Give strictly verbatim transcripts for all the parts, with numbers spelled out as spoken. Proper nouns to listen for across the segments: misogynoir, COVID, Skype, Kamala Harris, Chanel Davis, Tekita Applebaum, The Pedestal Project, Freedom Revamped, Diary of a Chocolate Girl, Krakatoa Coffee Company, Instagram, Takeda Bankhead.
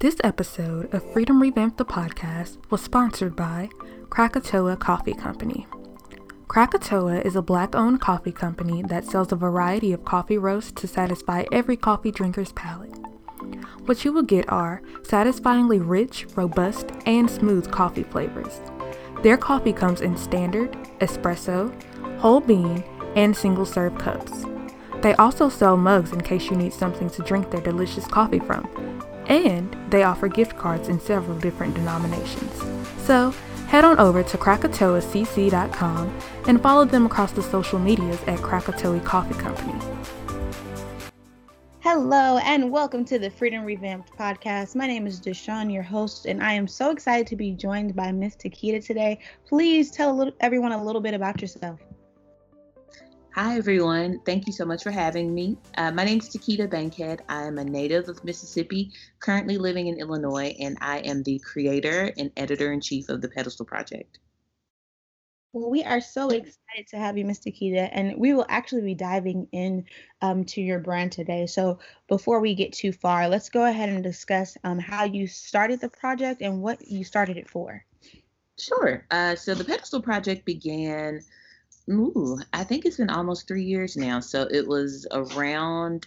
This episode of Freedom Revamped the podcast was sponsored by Krakatoa Coffee Company. Krakatoa is a Black-owned coffee company that sells a variety of coffee roasts to satisfy every coffee drinker's palate. What you will get are satisfyingly rich, robust, and smooth coffee flavors. Their coffee comes in standard, espresso, whole bean, and single-serve cups. They also sell mugs in case you need something to drink their delicious coffee from. And they offer gift cards in several different denominations. So head on over to krakatoa c c dot com and follow them across the social medias at Krakatoa Coffee Company. Hello and welcome to the Freedom Revamped podcast. My name is Deshawn, your host, and I am so excited to be joined by Miss Takeda today. Please tell a little, everyone a little bit about yourself. Hi, everyone. Thank you so much for having me. Uh, my name is Takeda Bankhead. I am a native of Mississippi, currently living in Illinois, and I am the creator and editor-in-chief of The Pedestal Project. Well, we are so excited to have you, Miz Takeda, and we will actually be diving in um, to your brand today. So before we get too far, let's go ahead and discuss um, how you started the project and what you started it for. Sure. Uh, so The Pedestal Project began... Ooh, I think it's been almost three years now. So it was around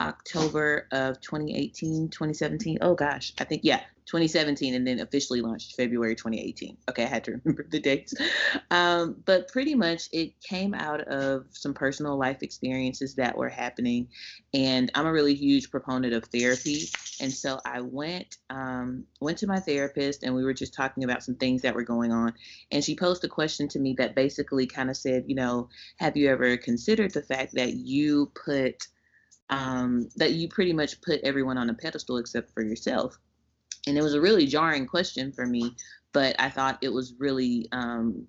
October of twenty eighteen, twenty seventeen. Oh, gosh. I think, yeah, twenty seventeen, and then officially launched February twenty eighteen. Okay, I had to remember the dates. Um, but pretty much it came out of some personal life experiences that were happening. And I'm a really huge proponent of therapy. And so I went um, went to my therapist, and we were just talking about some things that were going on. And she posed a question to me that basically kind of said, you know, have you ever considered the fact that you put um, that you pretty much put everyone on a pedestal except for yourself? And it was a really jarring question for me, but I thought it was really um,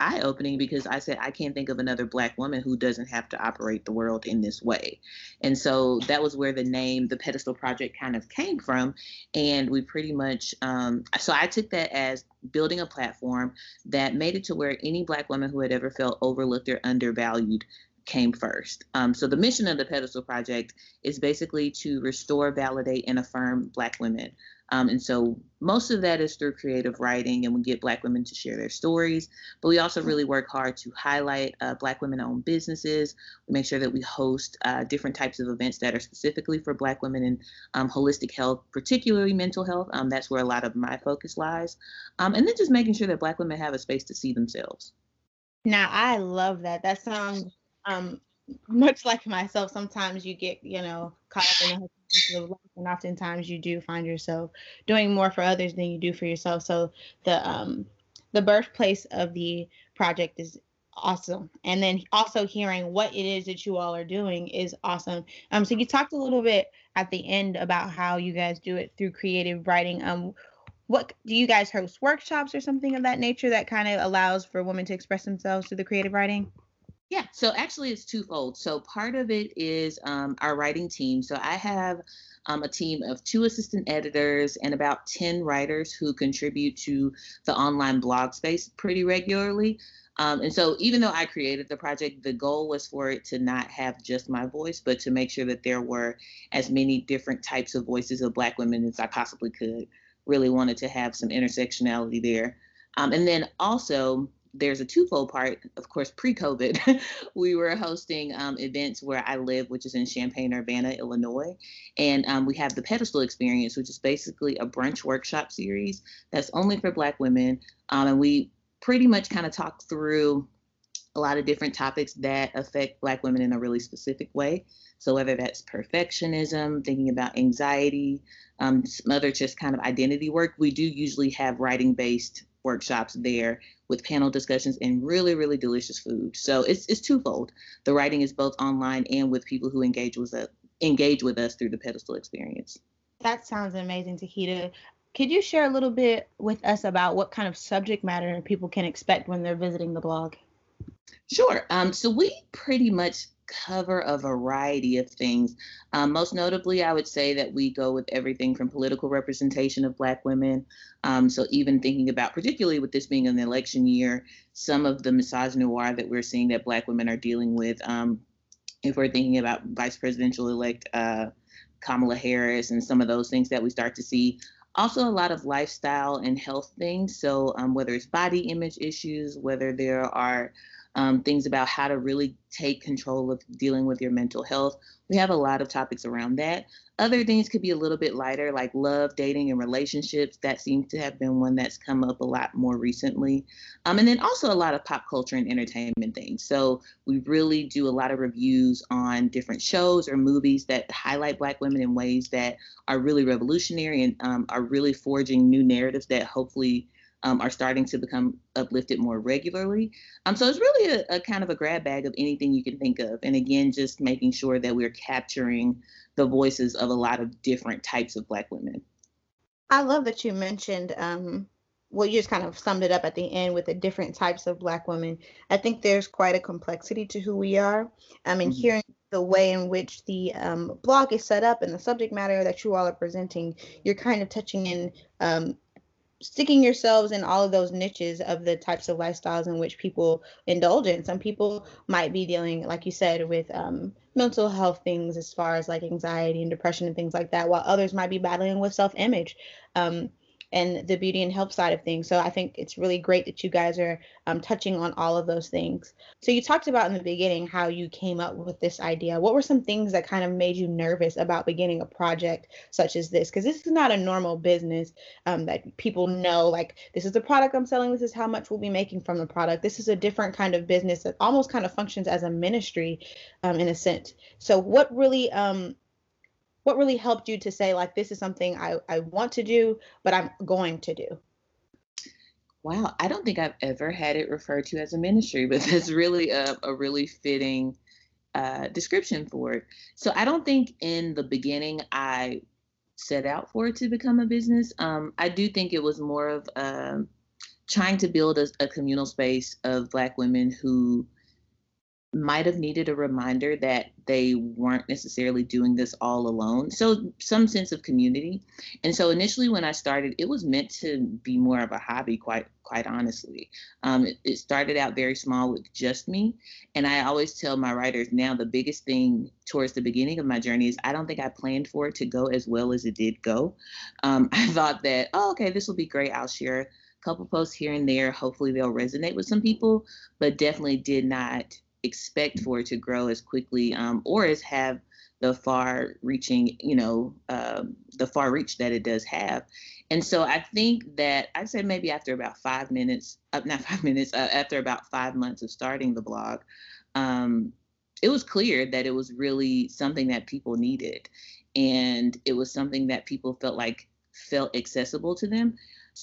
eye-opening, because I said, I can't think of another Black woman who doesn't have to operate the world in this way. And so that was where the name, The Pedestal Project, kind of came from. And we pretty much, um, so I took that as building a platform that made it to where any Black woman who had ever felt overlooked or undervalued came first. Um, so the mission of The Pedestal Project is basically to restore, validate, and affirm Black women. Um, and so most of that is through creative writing, and we get Black women to share their stories. But we also really work hard to highlight uh, Black women-owned businesses. We make sure that we host uh, different types of events that are specifically for Black women and um, holistic health, particularly mental health. Um, that's where a lot of my focus lies. Um, and then just making sure that Black women have a space to see themselves. Now, I love that. That sounds um, much like myself. Sometimes you get, you know, caught up in the of life, and oftentimes you do find yourself doing more for others than you do for yourself. So the um the birthplace of the project is awesome, and then also hearing what it is that you all are doing is awesome. Um so you talked a little bit at the end about how you guys do it through creative writing. Um what do you guys host, workshops or something of that nature that kind of allows for women to express themselves through the creative writing? Yeah, so actually it's twofold. So part of it is um, our writing team. So I have um, a team of two assistant editors and about ten writers who contribute to the online blog space pretty regularly. Um, and so even though I created the project, the goal was for it to not have just my voice, but to make sure that there were as many different types of voices of Black women as I possibly could. Really wanted to have some intersectionality there. Um, and then also, there's a twofold part. Of course, pre-COVID, we were hosting um, events where I live, which is in Champaign, Urbana, Illinois. And um, we have the Pedestal Experience, which is basically a brunch workshop series that's only for Black women. Um, and we pretty much kind of talk through a lot of different topics that affect Black women in a really specific way. So whether that's perfectionism, thinking about anxiety, um, some other just kind of identity work, we do usually have writing-based workshops there with panel discussions and really, really delicious food. So it's it's twofold. The writing is both online and with people who engage with us, engage with us through the Pedestal Experience. That sounds amazing, Takeda. Could you share a little bit with us about what kind of subject matter people can expect when they're visiting the blog? Sure. Um, so we pretty much cover a variety of things. Um, most notably, I would say that we go with everything from political representation of Black women. Um, so even thinking about, particularly with this being an election year, some of the misogynoir that we're seeing that Black women are dealing with. Um, if we're thinking about Vice Presidential-elect uh, Kamala Harris and some of those things that we start to see. Also a lot of lifestyle and health things. So um, whether it's body image issues, whether there are um, things about how to really take control of dealing with your mental health. We have a lot of topics around that. Other things could be a little bit lighter, like love, dating, and relationships. That seems to have been one that's come up a lot more recently. Um, and then also a lot of pop culture and entertainment things. So we really do a lot of reviews on different shows or movies that highlight Black women in ways that are really revolutionary and um, are really forging new narratives that hopefully Um, are starting to become uplifted more regularly. Um, so it's really a, a kind of a grab bag of anything you can think of. And again, just making sure that we're capturing the voices of a lot of different types of Black women. I love that you mentioned, um, well, you just kind of summed it up at the end with the different types of Black women. I think there's quite a complexity to who we are. I mean, mm-hmm. hearing the way in which the um, blog is set up and the subject matter that you all are presenting, you're kind of touching in um, sticking yourselves in all of those niches of the types of lifestyles in which people indulge in. Some people might be dealing, like you said, with um, mental health things as far as like anxiety and depression and things like that, while others might be battling with self-image um, and the beauty and health side of things. So I think it's really great that you guys are um, touching on all of those things. So you talked about in the beginning how you came up with this idea. What were some things that kind of made you nervous about beginning a project such as this? Because this is not a normal business um, that people know, like, this is the product I'm selling. This is how much we'll be making from the product. This is a different kind of business that almost kind of functions as a ministry um, in a sense. So what really um, What really helped you to say, like, this is something I, I want to do, but I'm going to do? Wow. I don't think I've ever had it referred to as a ministry, but that's really a, a really fitting uh, description for it. So I don't think in the beginning I set out for it to become a business. Um, I do think it was more of uh, trying to build a, a communal space of Black women who might have needed a reminder that they weren't necessarily doing this all alone. So some sense of community. And so initially when I started, it was meant to be more of a hobby, quite quite honestly. Um, it, it started out very small with just me. And I always tell my writers now, the biggest thing towards the beginning of my journey is I don't think I planned for it to go as well as it did go. Um, I thought that, oh, okay, this will be great. I'll share a couple posts here and there. Hopefully they'll resonate with some people, but definitely did not expect for it to grow as quickly um, or as have the far reaching, you know, um, the far reach that it does have. And so I think that I'd say maybe after about five minutes, uh, not five minutes, uh, after about five months of starting the blog, um, it was clear that it was really something that people needed. And it was something that people felt like felt accessible to them.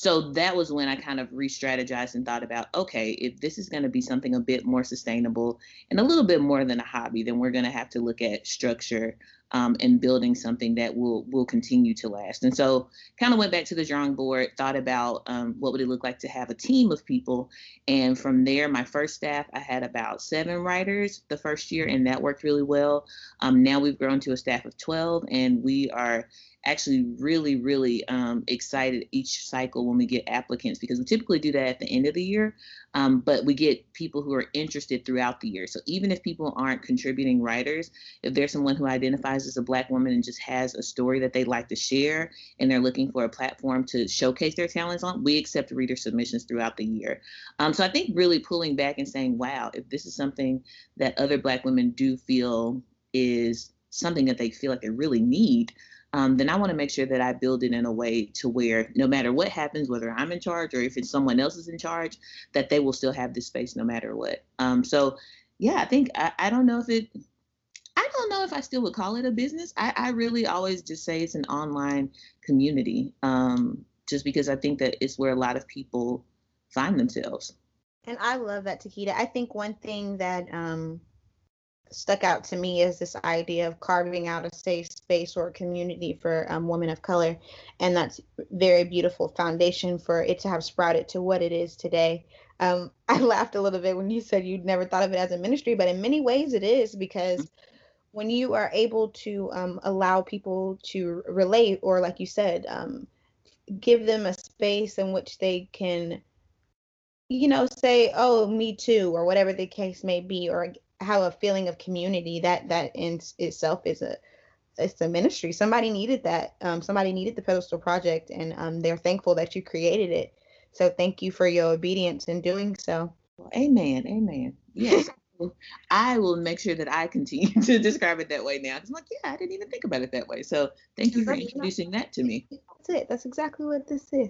So that was when I kind of re-strategized and thought about, okay, if this is going to be something a bit more sustainable and a little bit more than a hobby, then we're going to have to look at structure um, and building something that will will continue to last. And so kind of went back to the drawing board, thought about um, what would it look like to have a team of people. And from there, my first staff, I had about seven writers the first year, and that worked really well. Um, now we've grown to a staff of twelve, and we are actually really, really um, excited each cycle when we get applicants, because we typically do that at the end of the year, um, but we get people who are interested throughout the year. So even if people aren't contributing writers, if there's someone who identifies as a Black woman and just has a story that they'd like to share and they're looking for a platform to showcase their talents on, we accept reader submissions throughout the year. Um, so I think really pulling back and saying, wow, if this is something that other Black women do feel is something that they feel like they really need, Um, then I want to make sure that I build it in a way to where no matter what happens, whether I'm in charge or if it's someone else is in charge, that they will still have this space no matter what. Um, so, yeah, I think I, I don't know if it I don't know if I still would call it a business. I, I really always just say it's an online community, um, just because I think that it's where a lot of people find themselves. And I love that, Takeda. I think one thing that um stuck out to me is this idea of carving out a safe space or a community for um, women of color. And that's very beautiful foundation for it to have sprouted to what it is today. Um, I laughed a little bit when you said you'd never thought of it as a ministry, but in many ways it is, because when you are able to um, allow people to relate, or like you said, um, give them a space in which they can, you know, say, oh, me too, or whatever the case may be, or how a feeling of community, that that in itself is a it's a ministry. Somebody needed that. Um, somebody needed the Pedestal Project, and um, they're thankful that you created it. So thank you for your obedience in doing so. Well, amen. Amen. Yes. I will make sure that I continue to describe it that way now. Because I'm like, yeah, I didn't even think about it that way. So thank you for introducing that to me. That's it. That's exactly what this is.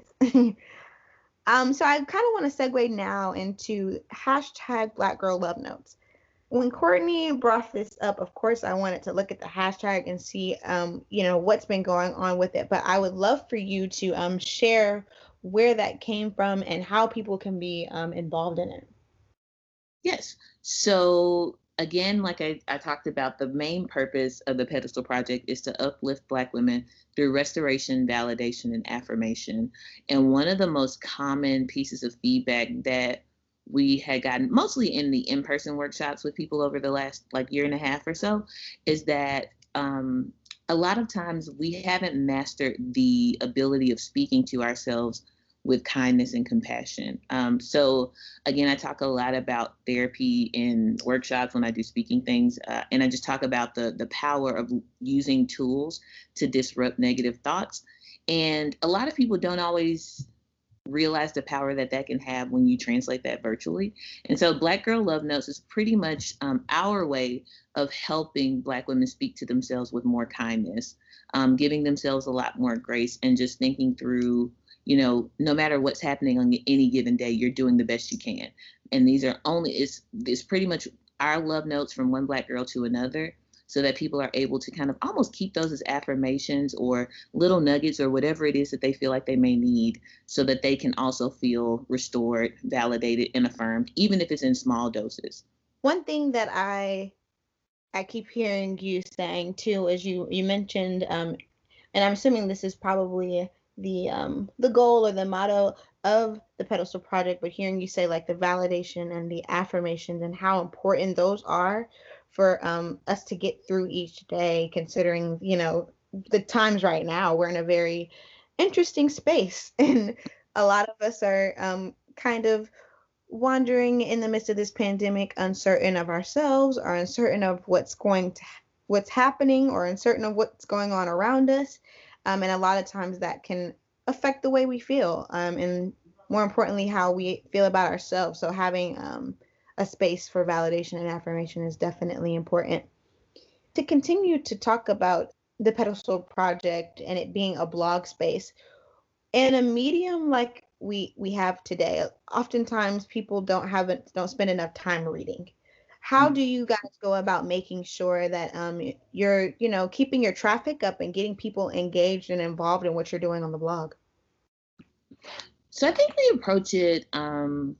um, so I kind of want to segue now into hashtag Black Girl Love Notes. When Courtney brought this up, of course, I wanted to look at the hashtag and see, um, you know, what's been going on with it. But I would love for you to um, share where that came from and how people can be um, involved in it. Yes. So again, like I, I talked about, the main purpose of the Pedestal Project is to uplift Black women through restoration, validation, and affirmation. And one of the most common pieces of feedback that we had gotten, mostly in the in-person workshops with people over the last like year and a half or so, is that um, a lot of times we haven't mastered the ability of speaking to ourselves with kindness and compassion. Um, so again, I talk a lot about therapy in workshops when I do speaking things, uh, and I just talk about the the power of using tools to disrupt negative thoughts. And a lot of people don't always realize the power that that can have when you translate that virtually. And so Black Girl Love Notes is pretty much um, our way of helping Black women speak to themselves with more kindness, um, giving themselves a lot more grace, and just thinking through, you know, no matter what's happening on any given day, you're doing the best you can. And these are only, it's, it's pretty much our love notes from one Black girl to another, so that people are able to kind of almost keep those as affirmations or little nuggets or whatever it is that they feel like they may need, so that they can also feel restored, validated, and affirmed, even if it's in small doses. One thing that I I keep hearing you saying too is you, you mentioned, um, and I'm assuming this is probably the um the goal or the motto of the Pedestal Project, but hearing you say like the validation and the affirmations and how important those are for um us to get through each day, considering, you know, the times right now. We're in a very interesting space, and a lot of us are um kind of wandering in the midst of this pandemic, uncertain of ourselves, or uncertain of what's going to what's happening, or uncertain of what's going on around us. Um, and a lot of times that can affect the way we feel, um, and more importantly, how we feel about ourselves. So having um, a space for validation and affirmation is definitely important. To continue to talk about the Pedestal Project and it being a blog space, in a medium like we we have today, oftentimes people don't have it, don't spend enough time reading. How do you guys go about making sure that um, you're, you know, keeping your traffic up and getting people engaged and involved in what you're doing on the blog? So I think we approach it um,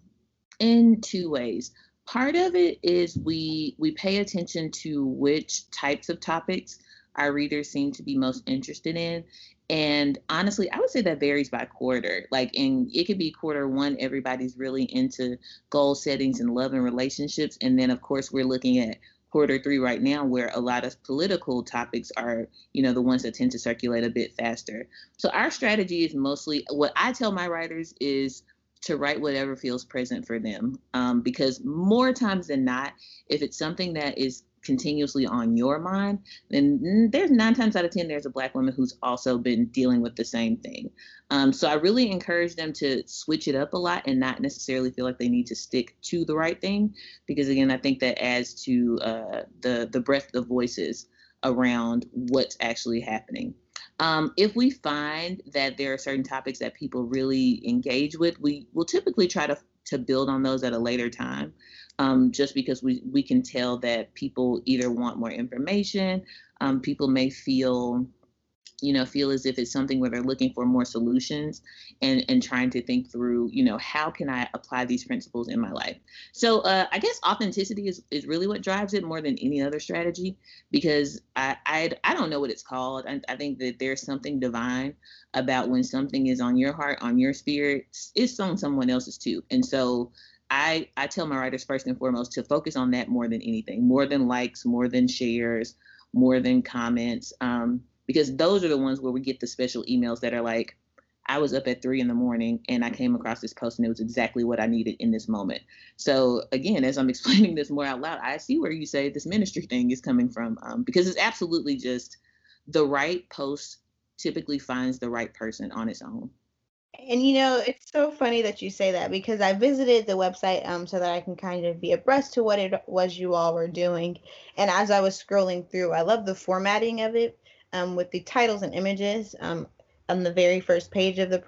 in two ways. Part of it is we we pay attention to which types of topics our readers seem to be most interested in. And honestly, I would say that varies by quarter. Like, in it could be quarter one, everybody's really into goal settings and love and relationships. And then, of course, we're looking at quarter three right now, where a lot of political topics are, you know, the ones that tend to circulate a bit faster. So our strategy is mostly, what I tell my writers is to write whatever feels present for them. Um, because more times than not, if it's something that is continuously on your mind, then there's nine times out of ten, there's a Black woman who's also been dealing with the same thing. Um, so I really encourage them to switch it up a lot and not necessarily feel like they need to stick to the right thing. Because again, I think that adds to uh, the, the breadth of voices around what's actually happening. Um, if we find that there are certain topics that people really engage with, we will typically try to to build on those at a later time, um, just because we, we can tell that people either want more information, um, people may feel, you know, feel as if it's something where they're looking for more solutions and, and trying to think through, you know, how can I apply these principles in my life? So uh, I guess authenticity is, is really what drives it more than any other strategy, because I I, I don't know what it's called. I, I think that there's something divine about when something is on your heart, on your spirit, it's on someone else's too. And so I, I tell my writers first and foremost to focus on that more than anything, more than likes, more than shares, more than comments. Um, Because those are the ones where we get the special emails that are like, I was up at three in the morning and I came across this post and it was exactly what I needed in this moment. So again, as I'm explaining this more out loud, I see where you say this ministry thing is coming from, um, because it's absolutely just the right post typically finds the right person on its own. And, you know, it's so funny that you say that, because I visited the website um, so that I can kind of be abreast to what it was you all were doing. And as I was scrolling through, I love the formatting of it um, with the titles and images um, on the very first page of the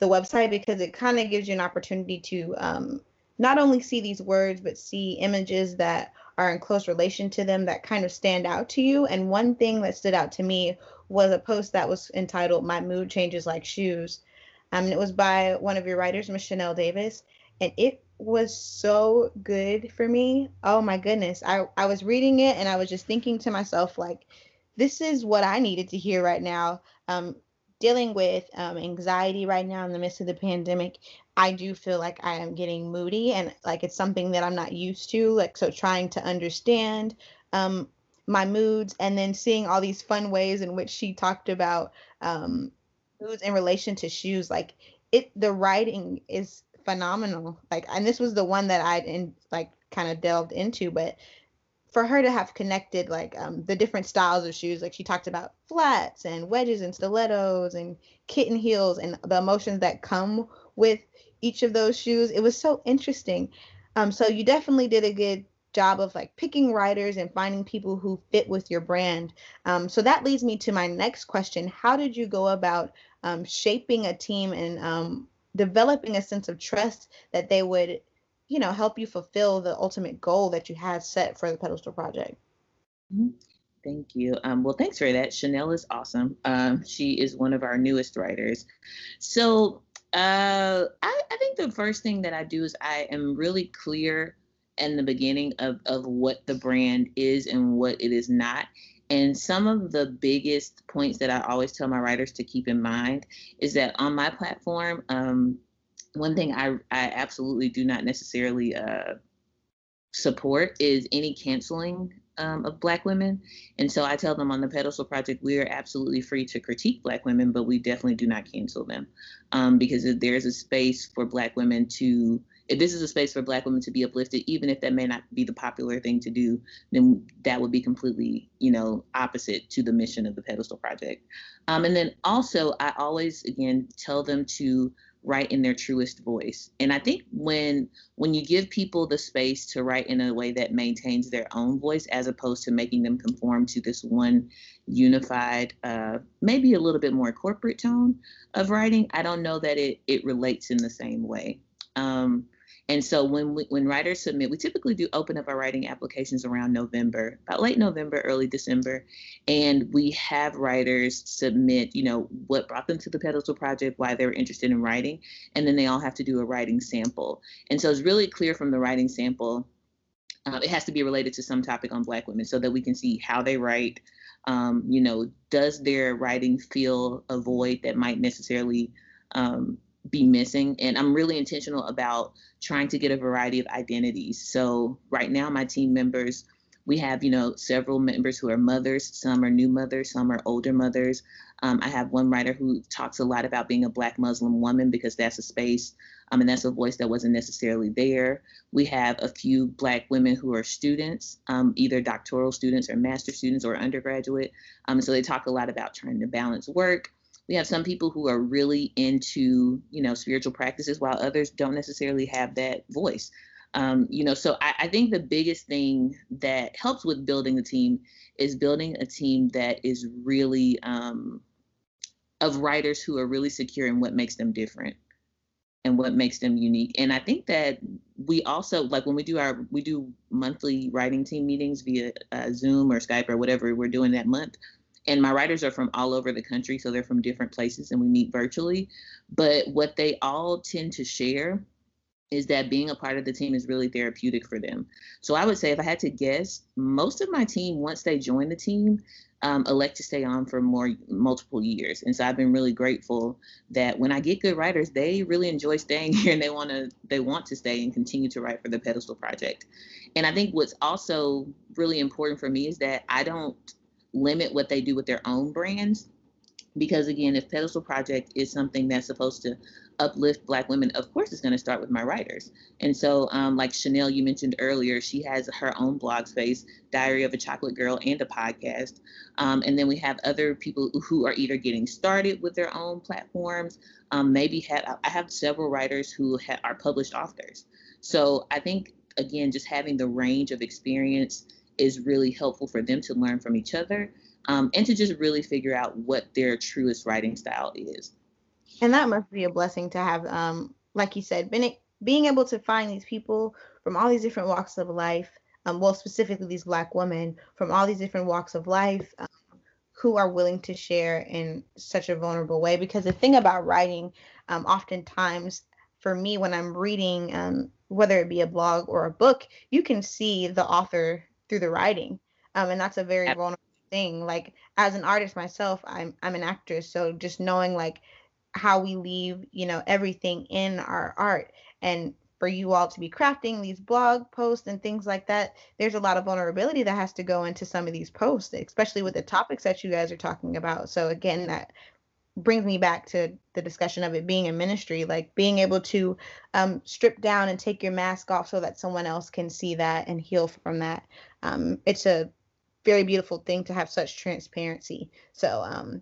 the website, because it kind of gives you an opportunity to um, not only see these words, but see images that are in close relation to them that kind of stand out to you. And one thing that stood out to me was a post that was entitled "My Mood Changes Like Shoes." Um, and it was by one of your writers, Miz Chanel Davis, and it was so good for me. Oh my goodness. I, I was reading it and I was just thinking to myself, like, this is what I needed to hear right now. Um, dealing with um, anxiety right now in the midst of the pandemic, I do feel like I am getting moody, and like it's something that I'm not used to. Like, so trying to understand um, my moods, and then seeing all these fun ways in which she talked about um, moods in relation to shoes, like it, the writing is phenomenal. Like, and this was the one that I in, like kind of delved into, but for her to have connected like um, the different styles of shoes, like she talked about flats and wedges and stilettos and kitten heels and the emotions that come with each of those shoes. It was so interesting. Um, so you definitely did a good job of like picking writers and finding people who fit with your brand. Um, so that leads me to my next question. How did you go about um, shaping a team and um, developing a sense of trust that they would, you know, help you fulfill the ultimate goal that you had set for the Pedestal Project? Thank you. Um, well, thanks for that. Chanel is awesome. Um, she is one of our newest writers. So uh, I, I think the first thing that I do is I am really clear in the beginning of, of what the brand is and what it is not. And some of the biggest points that I always tell my writers to keep in mind is that on my platform, um, one thing I, I absolutely do not necessarily uh, support is any canceling um, of Black women. And so I tell them on the Pedestal Project, we are absolutely free to critique Black women, but we definitely do not cancel them. Um, because if there's a space for Black women to, if this is a space for Black women to be uplifted, even if that may not be the popular thing to do, then that would be completely, you know, opposite to the mission of the Pedestal Project. Um, and then also, I always, again, tell them to write in their truest voice. And I think when when you give people the space to write in a way that maintains their own voice, as opposed to making them conform to this one unified, uh, maybe a little bit more corporate tone of writing, I don't know that it, it relates in the same way. Um, and so when we, when writers submit, we typically do open up our writing applications around November, about late November, early December. And we have writers submit, you know, what brought them to the Pedestal Project, why they were interested in writing. And then they all have to do a writing sample. And so it's really clear from the writing sample, uh, it has to be related to some topic on Black women so that we can see how they write. Um, you know, does their writing fill a void that might necessarily, um, be missing. And I'm really intentional about trying to get a variety of identities. So right now, my team members, we have, you know, several members who are mothers. Some are new mothers, some are older mothers. Um, I have one writer who talks a lot about being a Black Muslim woman, because that's a space, um, and that's a voice that wasn't necessarily there. We have a few Black women who are students, um, either doctoral students or master students or undergraduate. Um, so they talk a lot about trying to balance work. We have some people who are really into, you know, spiritual practices, while others don't necessarily have that voice. Um, you know, so I, I think the biggest thing that helps with building a team is building a team that is really um, of writers who are really secure in what makes them different and what makes them unique. And I think that we also, like when we do our, we do monthly writing team meetings via uh, Zoom or Skype or whatever we're doing that month. And my writers are from all over the country, so they're from different places and we meet virtually. But what they all tend to share is that being a part of the team is really therapeutic for them. So I would say, if I had to guess, most of my team, once they join the team, um, elect to stay on for more multiple years. And so I've been really grateful that when I get good writers, they really enjoy staying here and they want to they want to stay and continue to write for the Pedestal Project. And I think what's also really important for me is that I don't limit what they do with their own brands. Because again, if Pedestal Project is something that's supposed to uplift Black women, of course it's going to start with my writers. And so um, like Chanel, you mentioned earlier, she has her own blog space, Diary of a Chocolate Girl, and a podcast. Um, and then we have other people who are either getting started with their own platforms, um, maybe have, I have several writers who ha are published authors. So I think, again, just having the range of experience is really helpful for them to learn from each other. Um, and to just really figure out what their truest writing style is. And that must be a blessing to have, um, like you said, been, being able to find these people from all these different walks of life, um, well, specifically these Black women from all these different walks of life um, who are willing to share in such a vulnerable way. Because the thing about writing, um, oftentimes for me, when I'm reading, um, whether it be a blog or a book, you can see the author through the writing. Um, and that's a very vulnerable thing. Like, as an artist myself, I'm I'm an actress, so just knowing like how we leave, you know, everything in our art, and for you all to be crafting these blog posts and things like that, there's a lot of vulnerability that has to go into some of these posts, especially with the topics that you guys are talking about. So again, that brings me back to the discussion of it being a ministry, like being able to um, strip down and take your mask off so that someone else can see that and heal from that. Um, it's a very beautiful thing to have such transparency. So um,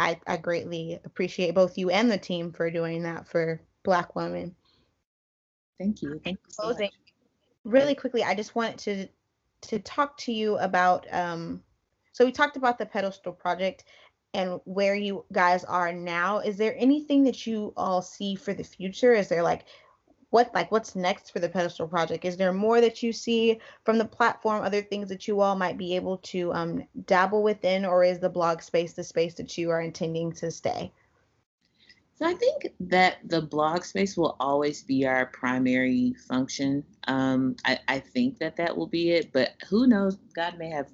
I, I greatly appreciate both you and the team for doing that for Black women. Thank you. Thank you so much. Really quickly, I just wanted to to talk to you about, um, so we talked about the Pedestal Project and where you guys are now. Is there anything that you all see for the future? Is there like, What like what's next for the Pedestal Project? Is there more that you see from the platform, other things that you all might be able to um, dabble within, or is the blog space the space that you are intending to stay? So I think that the blog space will always be our primary function. Um, I, I think that that will be it, but who knows? God may have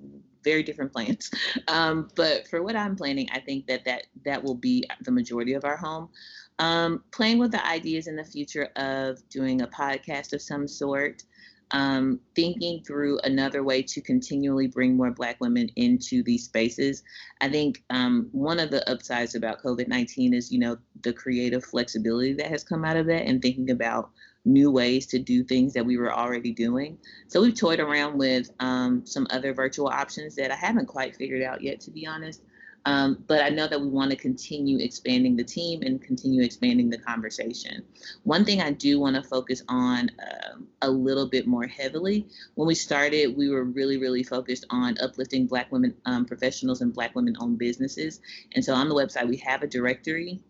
very different plans. Um, but for what I'm planning, I think that that, that will be the majority of our home. Um, playing with the ideas in the future of doing a podcast of some sort, um, thinking through another way to continually bring more Black women into these spaces. I think um, one of the upsides about COVID nineteen is, you know, the creative flexibility that has come out of that and thinking about new ways to do things that we were already doing. So we've toyed around with um, some other virtual options that I haven't quite figured out yet, to be honest. Um, but I know that we want to continue expanding the team and continue expanding the conversation. One thing I do want to focus on um, a little bit more heavily, when we started, we were really, really focused on uplifting Black women um, professionals and Black women-owned businesses. And so on the website, we have a directory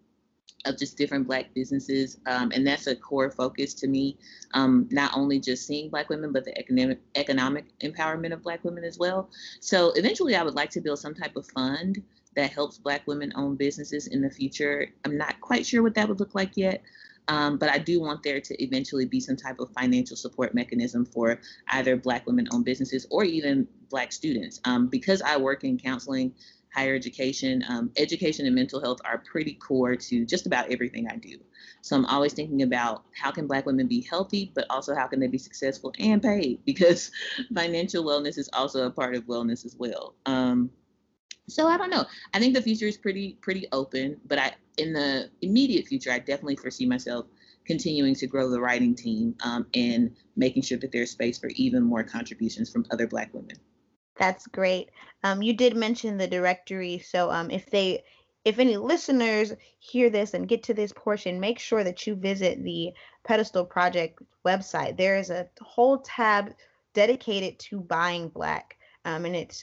of just different Black businesses. Um, and that's a core focus to me, um, not only just seeing Black women, but the economic, economic empowerment of Black women as well. So eventually I would like to build some type of fund that helps Black women-owned businesses in the future. I'm not quite sure what that would look like yet, um, but I do want there to eventually be some type of financial support mechanism for either Black women-owned businesses or even Black students. Um, because I work in counseling, higher education, um, education and mental health are pretty core to just about everything I do. So I'm always thinking about how can Black women be healthy, but also how can they be successful and paid? Because financial wellness is also a part of wellness as well. Um, So I don't know. I think the future is pretty, pretty open, but I, in the immediate future, I definitely foresee myself continuing to grow the writing team um, and making sure that there's space for even more contributions from other Black women. That's great. Um, you did mention the directory. So um, if they, if any listeners hear this and get to this portion, make sure that you visit the Pedestal Project website. There is a whole tab dedicated to buying Black, um, and it's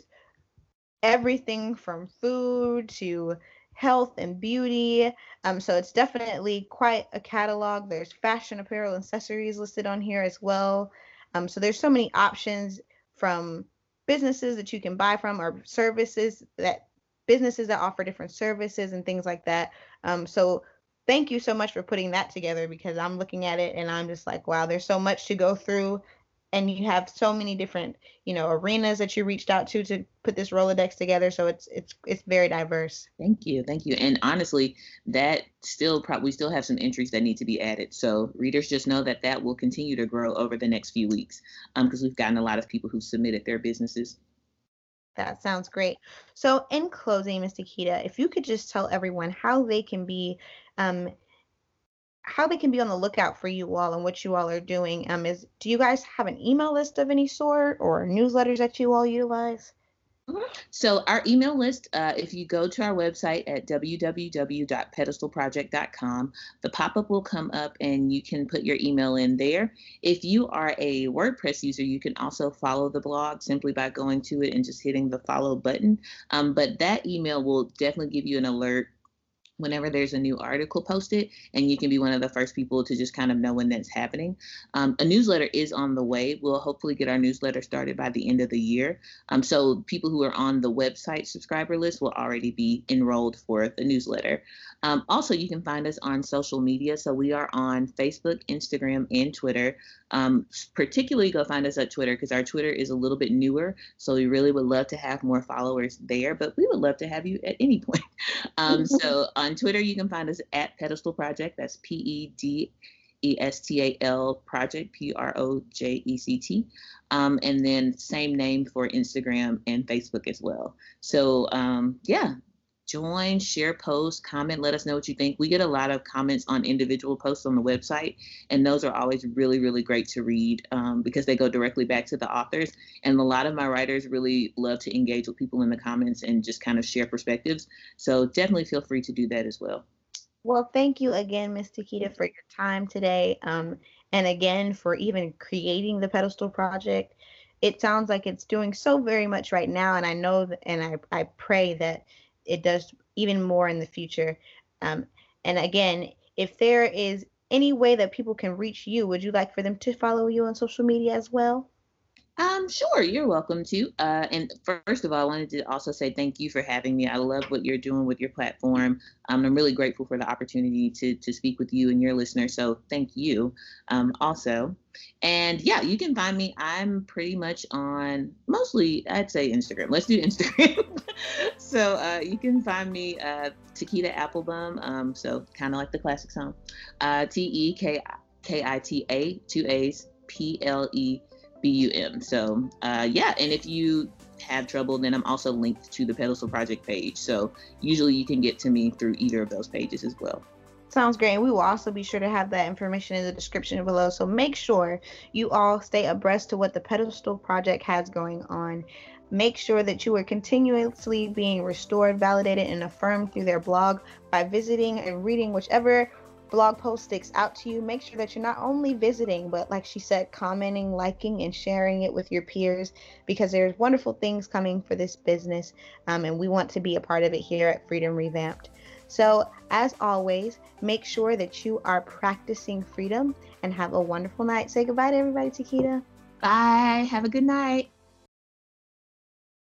everything from food to health and beauty. Um, so it's definitely quite a catalog. There's fashion, apparel, accessories listed on here as well. Um, so there's so many options from businesses that you can buy from, or services that businesses that offer different services and things like that. Um, so thank you so much for putting that together, because I'm looking at it and I'm just like, wow, there's so much to go through. And you have so many different, you know, arenas that you reached out to to put this Rolodex together. So it's it's it's very diverse. Thank you. Thank you. And honestly, that still probably we still have some entries that need to be added. So readers just know that that will continue to grow over the next few weeks, um, because we've gotten a lot of people who submitted their businesses. That sounds great. So in closing, Miz Takeda, if you could just tell everyone how they can be um, how they can be on the lookout for you all and what you all are doing. Um, is do you guys have an email list of any sort or newsletters that you all utilize? So our email list, uh, if you go to our website at w w w dot pedestal project dot com, the pop-up will come up and you can put your email in there. If you are a WordPress user, you can also follow the blog simply by going to it and just hitting the follow button. Um, but that email will definitely give you an alert whenever there's a new article posted, and you can be one of the first people to just kind of know when that's happening. Um, a newsletter is on the way. We'll hopefully get our newsletter started by the end of the year. Um, so people who are on the website subscriber list will already be enrolled for the newsletter. Um, also, you can find us on social media. So we are on Facebook, Instagram, and Twitter. Um, particularly go find us at Twitter, because our Twitter is a little bit newer. So we really would love to have more followers there, but we would love to have you at any point. Um, so on Twitter, you can find us at Pedestal Project. That's P E D E S T A L Project, P R O J E C T. Um, and then same name for Instagram and Facebook as well. So um, yeah. Join, share posts, comment, let us know what you think. We get a lot of comments on individual posts on the website, and those are always really, really great to read um, because they go directly back to the authors. And a lot of my writers really love to engage with people in the comments and just kind of share perspectives. So definitely feel free to do that as well. Well, thank you again, Miz Takeda, for your time today. Um, and again, for even creating the Pedestal Project. It sounds like it's doing so very much right now. And I know that, and I, I pray that it does even more in the future. Um, and again, if there is any way that people can reach you, would you like for them to follow you on social media as well? Um, sure, you're welcome to. Uh, and first of all, I wanted to also say thank you for having me. I love what you're doing with your platform. Um, I'm really grateful for the opportunity to to speak with you and your listeners. So thank you um, also. And yeah, you can find me. I'm pretty much on mostly, I'd say Instagram. Let's do Instagram. so uh, you can find me uh, Tekita Applebaum. Um, so kind of like the classic song. Uh, T E K I T A, two A's, P L E B U M. So uh, yeah, and if you have trouble, then I'm also linked to the Pedestal Project page. So usually you can get to me through either of those pages as well. Sounds great. And we will also be sure to have that information in the description below. So make sure you all stay abreast to what the Pedestal Project has going on. Make sure that you are continuously being restored, validated, and affirmed through their blog by visiting and reading whichever blog post sticks out to you. Make sure that you're not only visiting, but like she said, commenting, liking, and sharing it with your peers, because there's wonderful things coming for this business, um, and we want to be a part of it here at Freedom Revamped. So as always, make sure that you are practicing freedom and have a wonderful night. Say goodbye to everybody, Takeda. Bye. Have a good night.